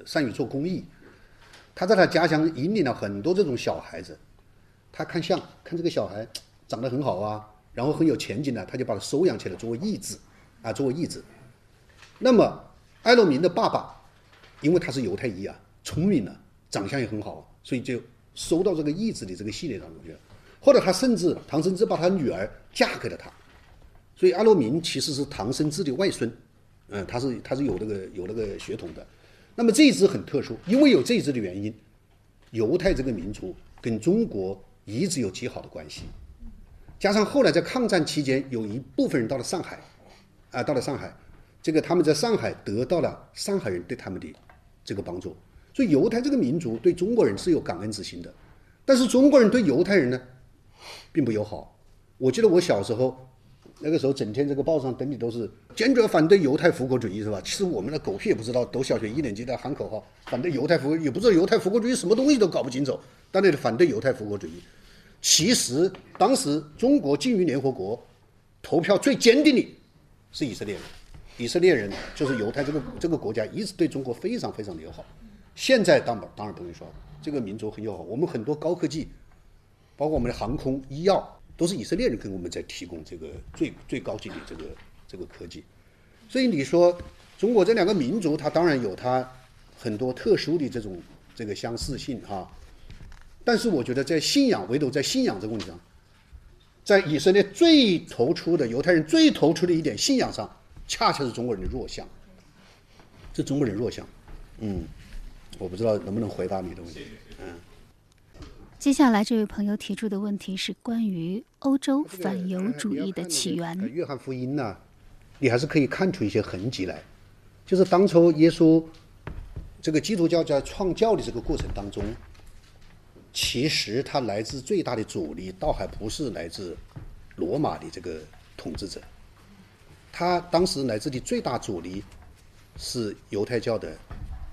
善于做公益，他在他家乡引领了很多这种小孩子，他看这个小孩长得很好啊。然后很有前景呢，他就把他收养起来作为义子，啊，作为义子。那么艾洛明的爸爸，因为他是犹太裔啊，聪明啊，长相也很好，所以就收到这个义子的这个系列当中去了。后来他甚至唐生智把他女儿嫁给了他，所以艾洛明其实是唐生智的外孙，他是有那个血统的。那么这一支很特殊，因为有这一支的原因，犹太这个民族跟中国一直有极好的关系。加上后来在抗战期间，有一部分人到了上海，啊，到了上海，这个他们在上海得到了上海人对他们的这个帮助，所以犹太这个民族对中国人是有感恩之心的，但是中国人对犹太人呢，并不友好。我记得我小时候，那个时候整天这个报上登的都是坚决反对犹太复国主义，是吧？其实我们的狗屁也不知道，读小学一年级的喊口号，反对犹太复国，也不知道犹太复国主义什么东西都搞不清楚，但那反对犹太复国主义。其实当时中国进入联合国投票最坚定的是以色列人，以色列人就是犹太这个国家一直对中国非常非常的友好。现在当然不用说，这个民族很友好，我们很多高科技，包括我们的航空、医药，都是以色列人给我们在提供这个最高级的这个科技。所以你说中国这两个民族，它当然有它很多特殊的这种这个相似性啊。但是我觉得在信仰，唯独在信仰这个问题上，在以色列最突出的犹太人最突出的一点信仰上，恰恰是中国人的弱项。这中国人弱项，我不知道能不能回答你的问题。接下来这位朋友提出的问题是关于欧洲反犹主义的起源。约翰福音呢，你还是可以看出一些痕迹来，就是当初耶稣这个基督教在创教的这个过程当中。其实它来自最大的阻力，倒还不是来自罗马的这个统治者，他当时来自的最大阻力是犹太教的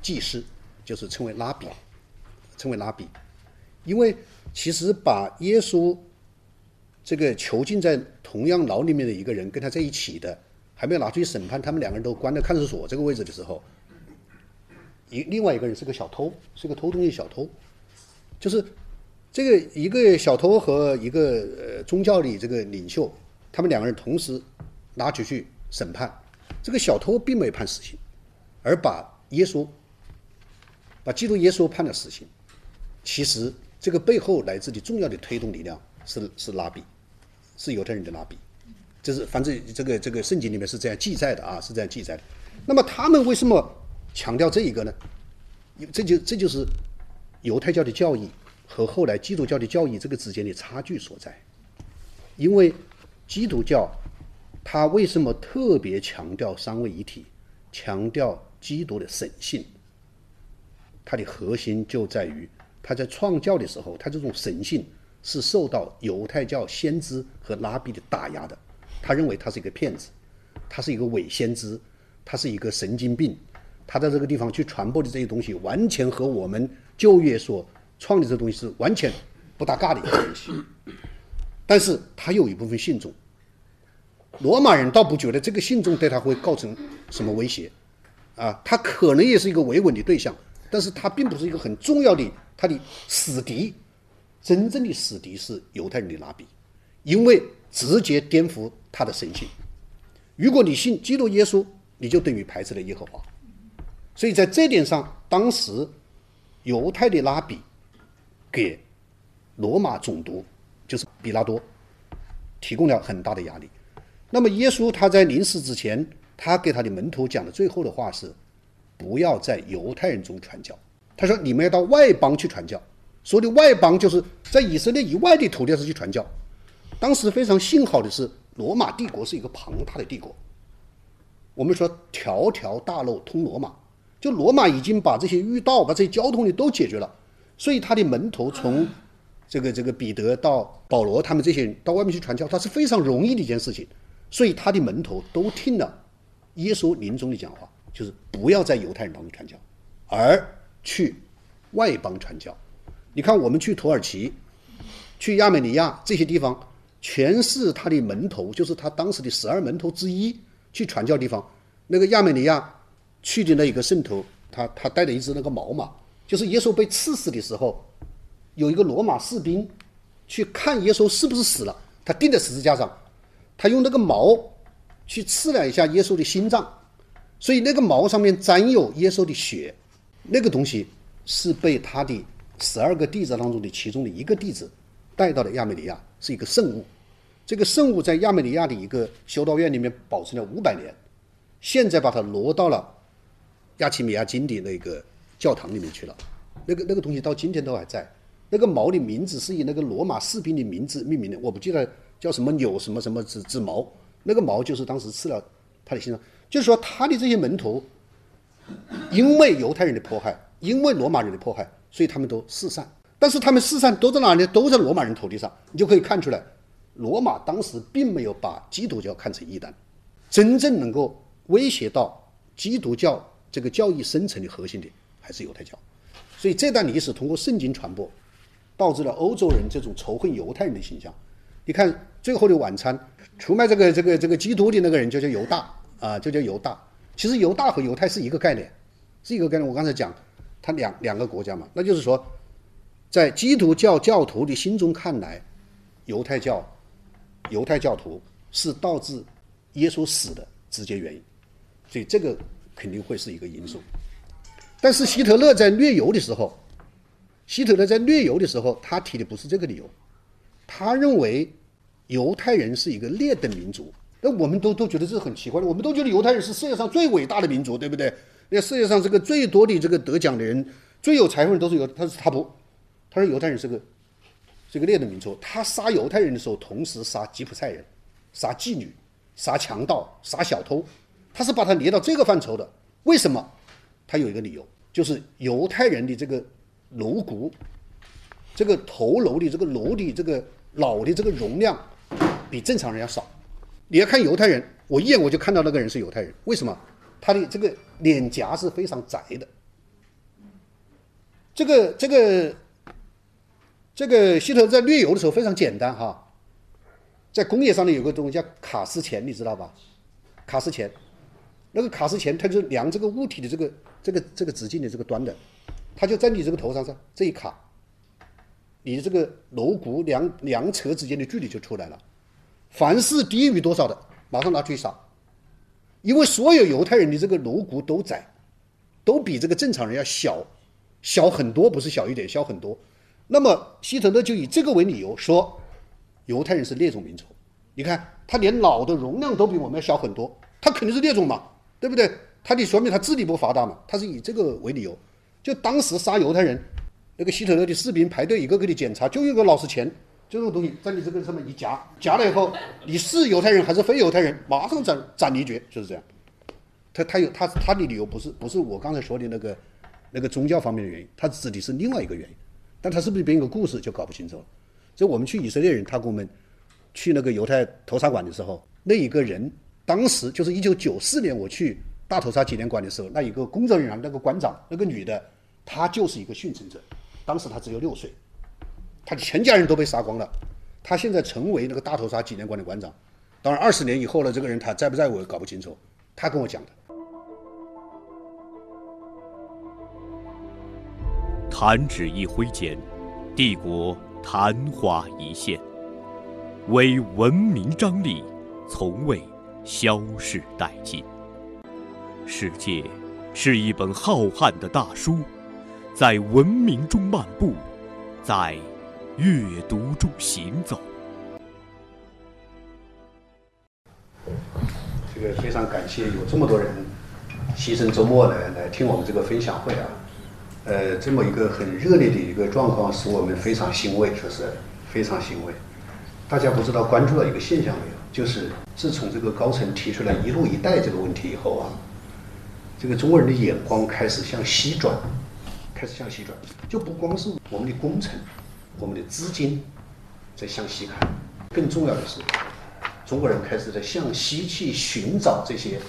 祭司，就是称为拉比，因为其实把耶稣这个囚禁在同样牢里面的一个人跟他在一起的，还没有拿出去审判，他们两个人都关在看守所这个位置的时候，另外一个人是个小偷，是个偷东西小偷。就是这个一个小偷和一个宗教的这个领袖，他们两个人同时拿出去审判。这个小偷并没有判死刑，而把基督耶稣判了死刑。其实这个背后来自的重要的推动力量是拉比，是犹太人的拉比，就是反正这个圣经里面是这样记载的啊，是这样记载的。那么他们为什么强调这一个呢？这就是犹太教的教义和后来基督教的教义这个之间的差距所在。因为基督教它为什么特别强调三位一体，强调基督的神性，它的核心就在于它在创教的时候，它这种神性是受到犹太教先知和拉比的打压的。他认为他是一个骗子，他是一个伪先知，他是一个神经病，他在这个地方去传播的这些东西完全和我们旧约所创立的这东西是完全不搭嘎的一个东西。但是他有一部分信众，罗马人倒不觉得这个信众对他会构成什么威胁啊，他可能也是一个维稳的对象，但是他并不是一个很重要的，他的死敌，真正的死敌是犹太人的拉比，因为直接颠覆他的神性。如果你信基督耶稣，你就等于排斥了耶和华。所以在这点上，当时犹太的拉比给罗马总督就是比拉多提供了很大的压力。那么耶稣他在临死之前，他给他的门徒讲的最后的话是，不要在犹太人中传教，他说你们要到外邦去传教，所谓的外邦就是在以色列以外的土地上去传教。当时非常幸好的是，罗马帝国是一个庞大的帝国，我们说条条大路通罗马，就罗马已经把这些御道把这些交通的都解决了，所以他的门徒从这个彼得到保罗他们这些人到外面去传教，他是非常容易的一件事情。所以他的门徒都听了耶稣临终的讲话，就是不要在犹太人当中传教，而去外邦传教。你看我们去土耳其去亚美尼亚这些地方，全是他的门徒，就是他当时的12门徒之一去传教的地方。那个亚美尼亚去的那一个圣徒，他带了一只那个毛马，就是耶稣被刺死的时候，有一个罗马士兵去看耶稣是不是死了，他钉在十字架上，他用那个毛去刺了一下耶稣的心脏，所以那个毛上面沾有耶稣的血。那个东西是被他的12个弟子当中的其中的一个弟子带到了亚美尼亚，是一个圣物。这个圣物在亚美尼亚的一个修道院里面保存了500年，现在把它挪到了亚齐米亚金的那个教堂里面去了。那个东西到今天都还在。那个毛的名字是以那个罗马士兵的名字命名的，我不记得叫什么纽什么什么之毛，那个毛就是当时刺了他的心脏。就是说他的这些门徒因为犹太人的迫害，因为罗马人的迫害，所以他们都四散。但是他们四散都在哪里？都在罗马人土地上。你就可以看出来，罗马当时并没有把基督教看成异端。真正能够威胁到基督教这个教义深层的核心的还是犹太教。所以这段历史通过圣经传播，导致了欧洲人这种仇恨犹太人的形象。你看最后的晚餐，出卖这个基督的那个人就叫犹大啊，就叫犹大。其实犹大和犹太是一个概念，是一个概念。我刚才讲他两个国家嘛，那就是说在基督教教徒的心中看来，犹太教徒是导致耶稣死的直接原因，所以这个肯定会是一个因素。但是希特勒在掠犹的时候他提的不是这个理由，他认为犹太人是一个劣等民族。那我们都觉得这是很奇怪的，我们都觉得犹太人是世界上最伟大的民族，对不对？那世界上这个最多的这个得奖的人，最有才华的人都是犹太人。他不，他说犹太人是个劣等民族。他杀犹太人的时候，同时杀吉普赛人、杀妓女、杀强盗、杀小偷，他是把他列到这个范畴的。为什么？他有一个理由，就是犹太人的这个颅骨，这个头颅的这个颅的这个脑的这个容量比正常人要少。你要看犹太人，我一眼我就看到那个人是犹太人。为什么？他的这个脸颊是非常窄的。这个希特勒在掠犹的时候非常简单哈，在工业上呢有个东西叫卡斯钳，你知道吧？卡斯钳，那个卡斯钳它就是量这个物体的这个直径的这个端的，它就在你这个头上这一卡，你这个颅骨两侧之间的距离就出来了。凡是低于多少的，马上拿去杀，因为所有犹太人的这个颅骨都窄，都比这个正常人要小很多，不是小一点，小很多。那么希特勒就以这个为理由说犹太人是劣种民族。你看他连脑的容量都比我们要小很多，他肯定是劣种嘛，对不对？他的说明他智力不发达嘛，他是以这个为理由。就当时杀犹太人，那个希特勒的士兵排队一个个的检查，就有个老实钱，就这种东西在你这个上面一夹，夹了以后，你是犹太人还是非犹太人，马上斩立决，就是这样。他的理由不是我刚才说的那个宗教方面的原因，他指的是另外一个原因，但他是不是编一个故事就搞不清楚了。所以我们去以色列人，他跟我们去那个犹太屠杀馆的时候，那一个人当时就是1994年我去大屠杀纪念馆的时候，那一个工作人员那个馆长那个女的，她就是一个幸存者，当时她只有6岁，她的全家人都被杀光了，她现在成为那个大屠杀纪念馆的馆长。当然20年以后呢，这个人他在不在我搞不清楚，他跟我讲的。弹指一挥间，帝国昙花一现，唯文明张力从未消逝殆尽。世界是一本浩瀚的大书，在文明中漫步，在阅读中行走。这个非常感谢有这么多人牺牲周末来听我们这个分享会啊，这么一个很热烈的一个状况，使我们非常欣慰，说是非常欣慰。大家不知道关注到一个现象没有，就是自从这个高层提出来一路一带这个问题以后啊，这个中国人的眼光开始向西转，就不光是我们的工程、我们的资金在向西看，更重要的是，中国人开始在向西去寻找这些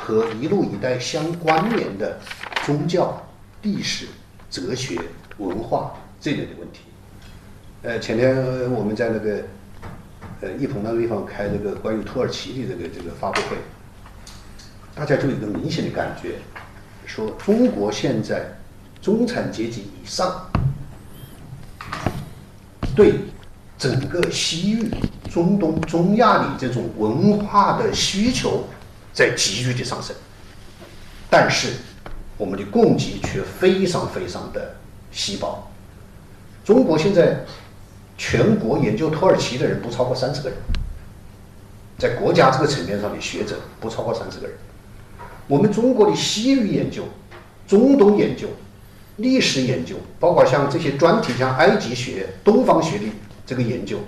和一路一带相关联的宗教、历史、哲学、文化这类的问题。前天我们在那个一鹏那个地方开这个关于土耳其的这个发布会。大家就有一个明显的感觉，说中国现在中产阶级以上对整个西域、中东、中亚的这种文化的需求在急剧的上升，但是我们的供给却非常非常的稀薄。中国现在全国研究土耳其的人不超过30个人，在国家这个层面上的学者不超过30个人。我们中国的西域研究、中东研究、历史研究，包括像这些专题，像埃及学、东方学的这个研究，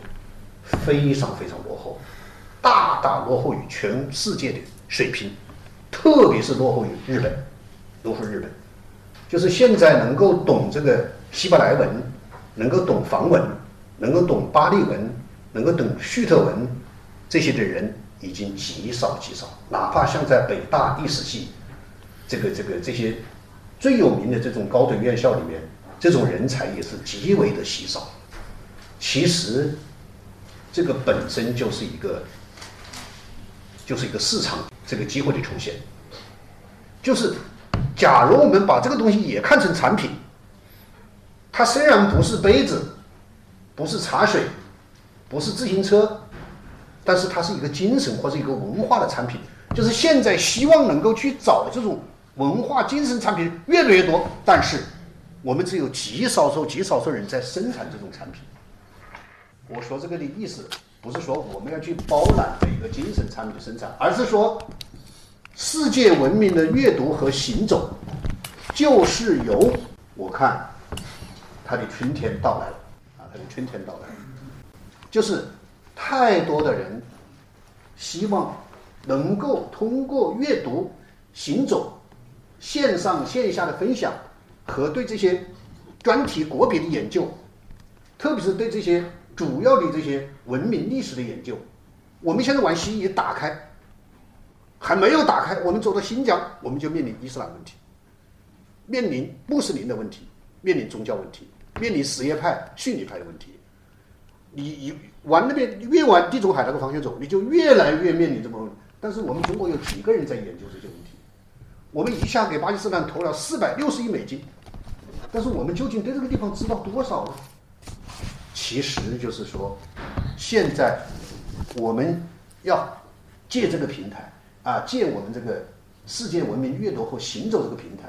非常非常落后，大大落后于全世界的水平，特别是落后于日本，就是现在能够懂这个希伯来文，能够懂梵文，能够懂巴利文，能够懂叙特文这些的人已经极少极少，哪怕像在北大历史系，这些最有名的这种高等院校里面，这种人才也是极为的稀少。其实，这个本身就是一个市场这个机会的出现。就是，假如我们把这个东西也看成产品，它虽然不是杯子，不是茶水，不是自行车。但是它是一个精神或者一个文化的产品，就是现在希望能够去找这种文化精神产品越来越多，但是我们只有极少数人在生产这种产品。我说这个的意思不是说我们要去包揽每一个精神产品的生产，而是说世界文明的阅读和行走，就是由我看它的春天到来了啊，就是。太多的人希望能够通过阅读、行走、线上线下的分享和对这些专题国别的研究，特别是对这些主要的这些文明历史的研究。我们现在玩西医打开还没有打开，我们走到新疆，我们就面临伊斯兰问题，面临穆斯林的问题，面临宗教问题，面临什叶派、逊尼派的问题。你往那边越往地中海那个方向走，你就越来越面临这个问题。但是我们中国有几个人在研究这些问题？我们一下给巴基斯坦投了$460亿，但是我们究竟对这个地方知道多少呢？其实就是说，现在我们要借这个平台啊，借我们这个世界文明阅读和行走这个平台，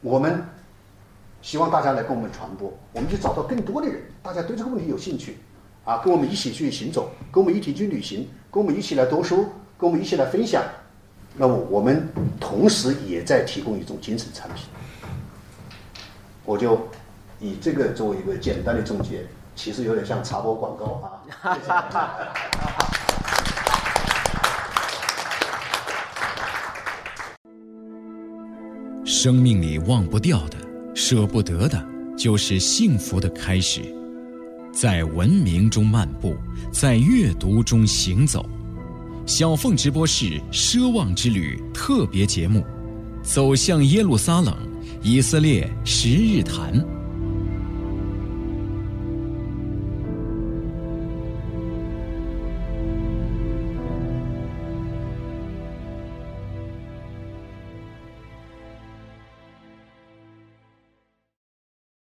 我们希望大家来跟我们传播，我们就找到更多的人，大家对这个问题有兴趣啊，跟我们一起去行走，跟我们一起去旅行，跟我们一起来读书，跟我们一起来分享。那么我们同时也在提供一种精神产品，我就以这个作为一个简单的总结，其实有点像插播广告啊。生命里忘不掉的、舍不得的，就是幸福的开始。在文明中漫步，在阅读中行走。小凤直播室奢望之旅特别节目，走向耶路撒冷，以色列十日谈。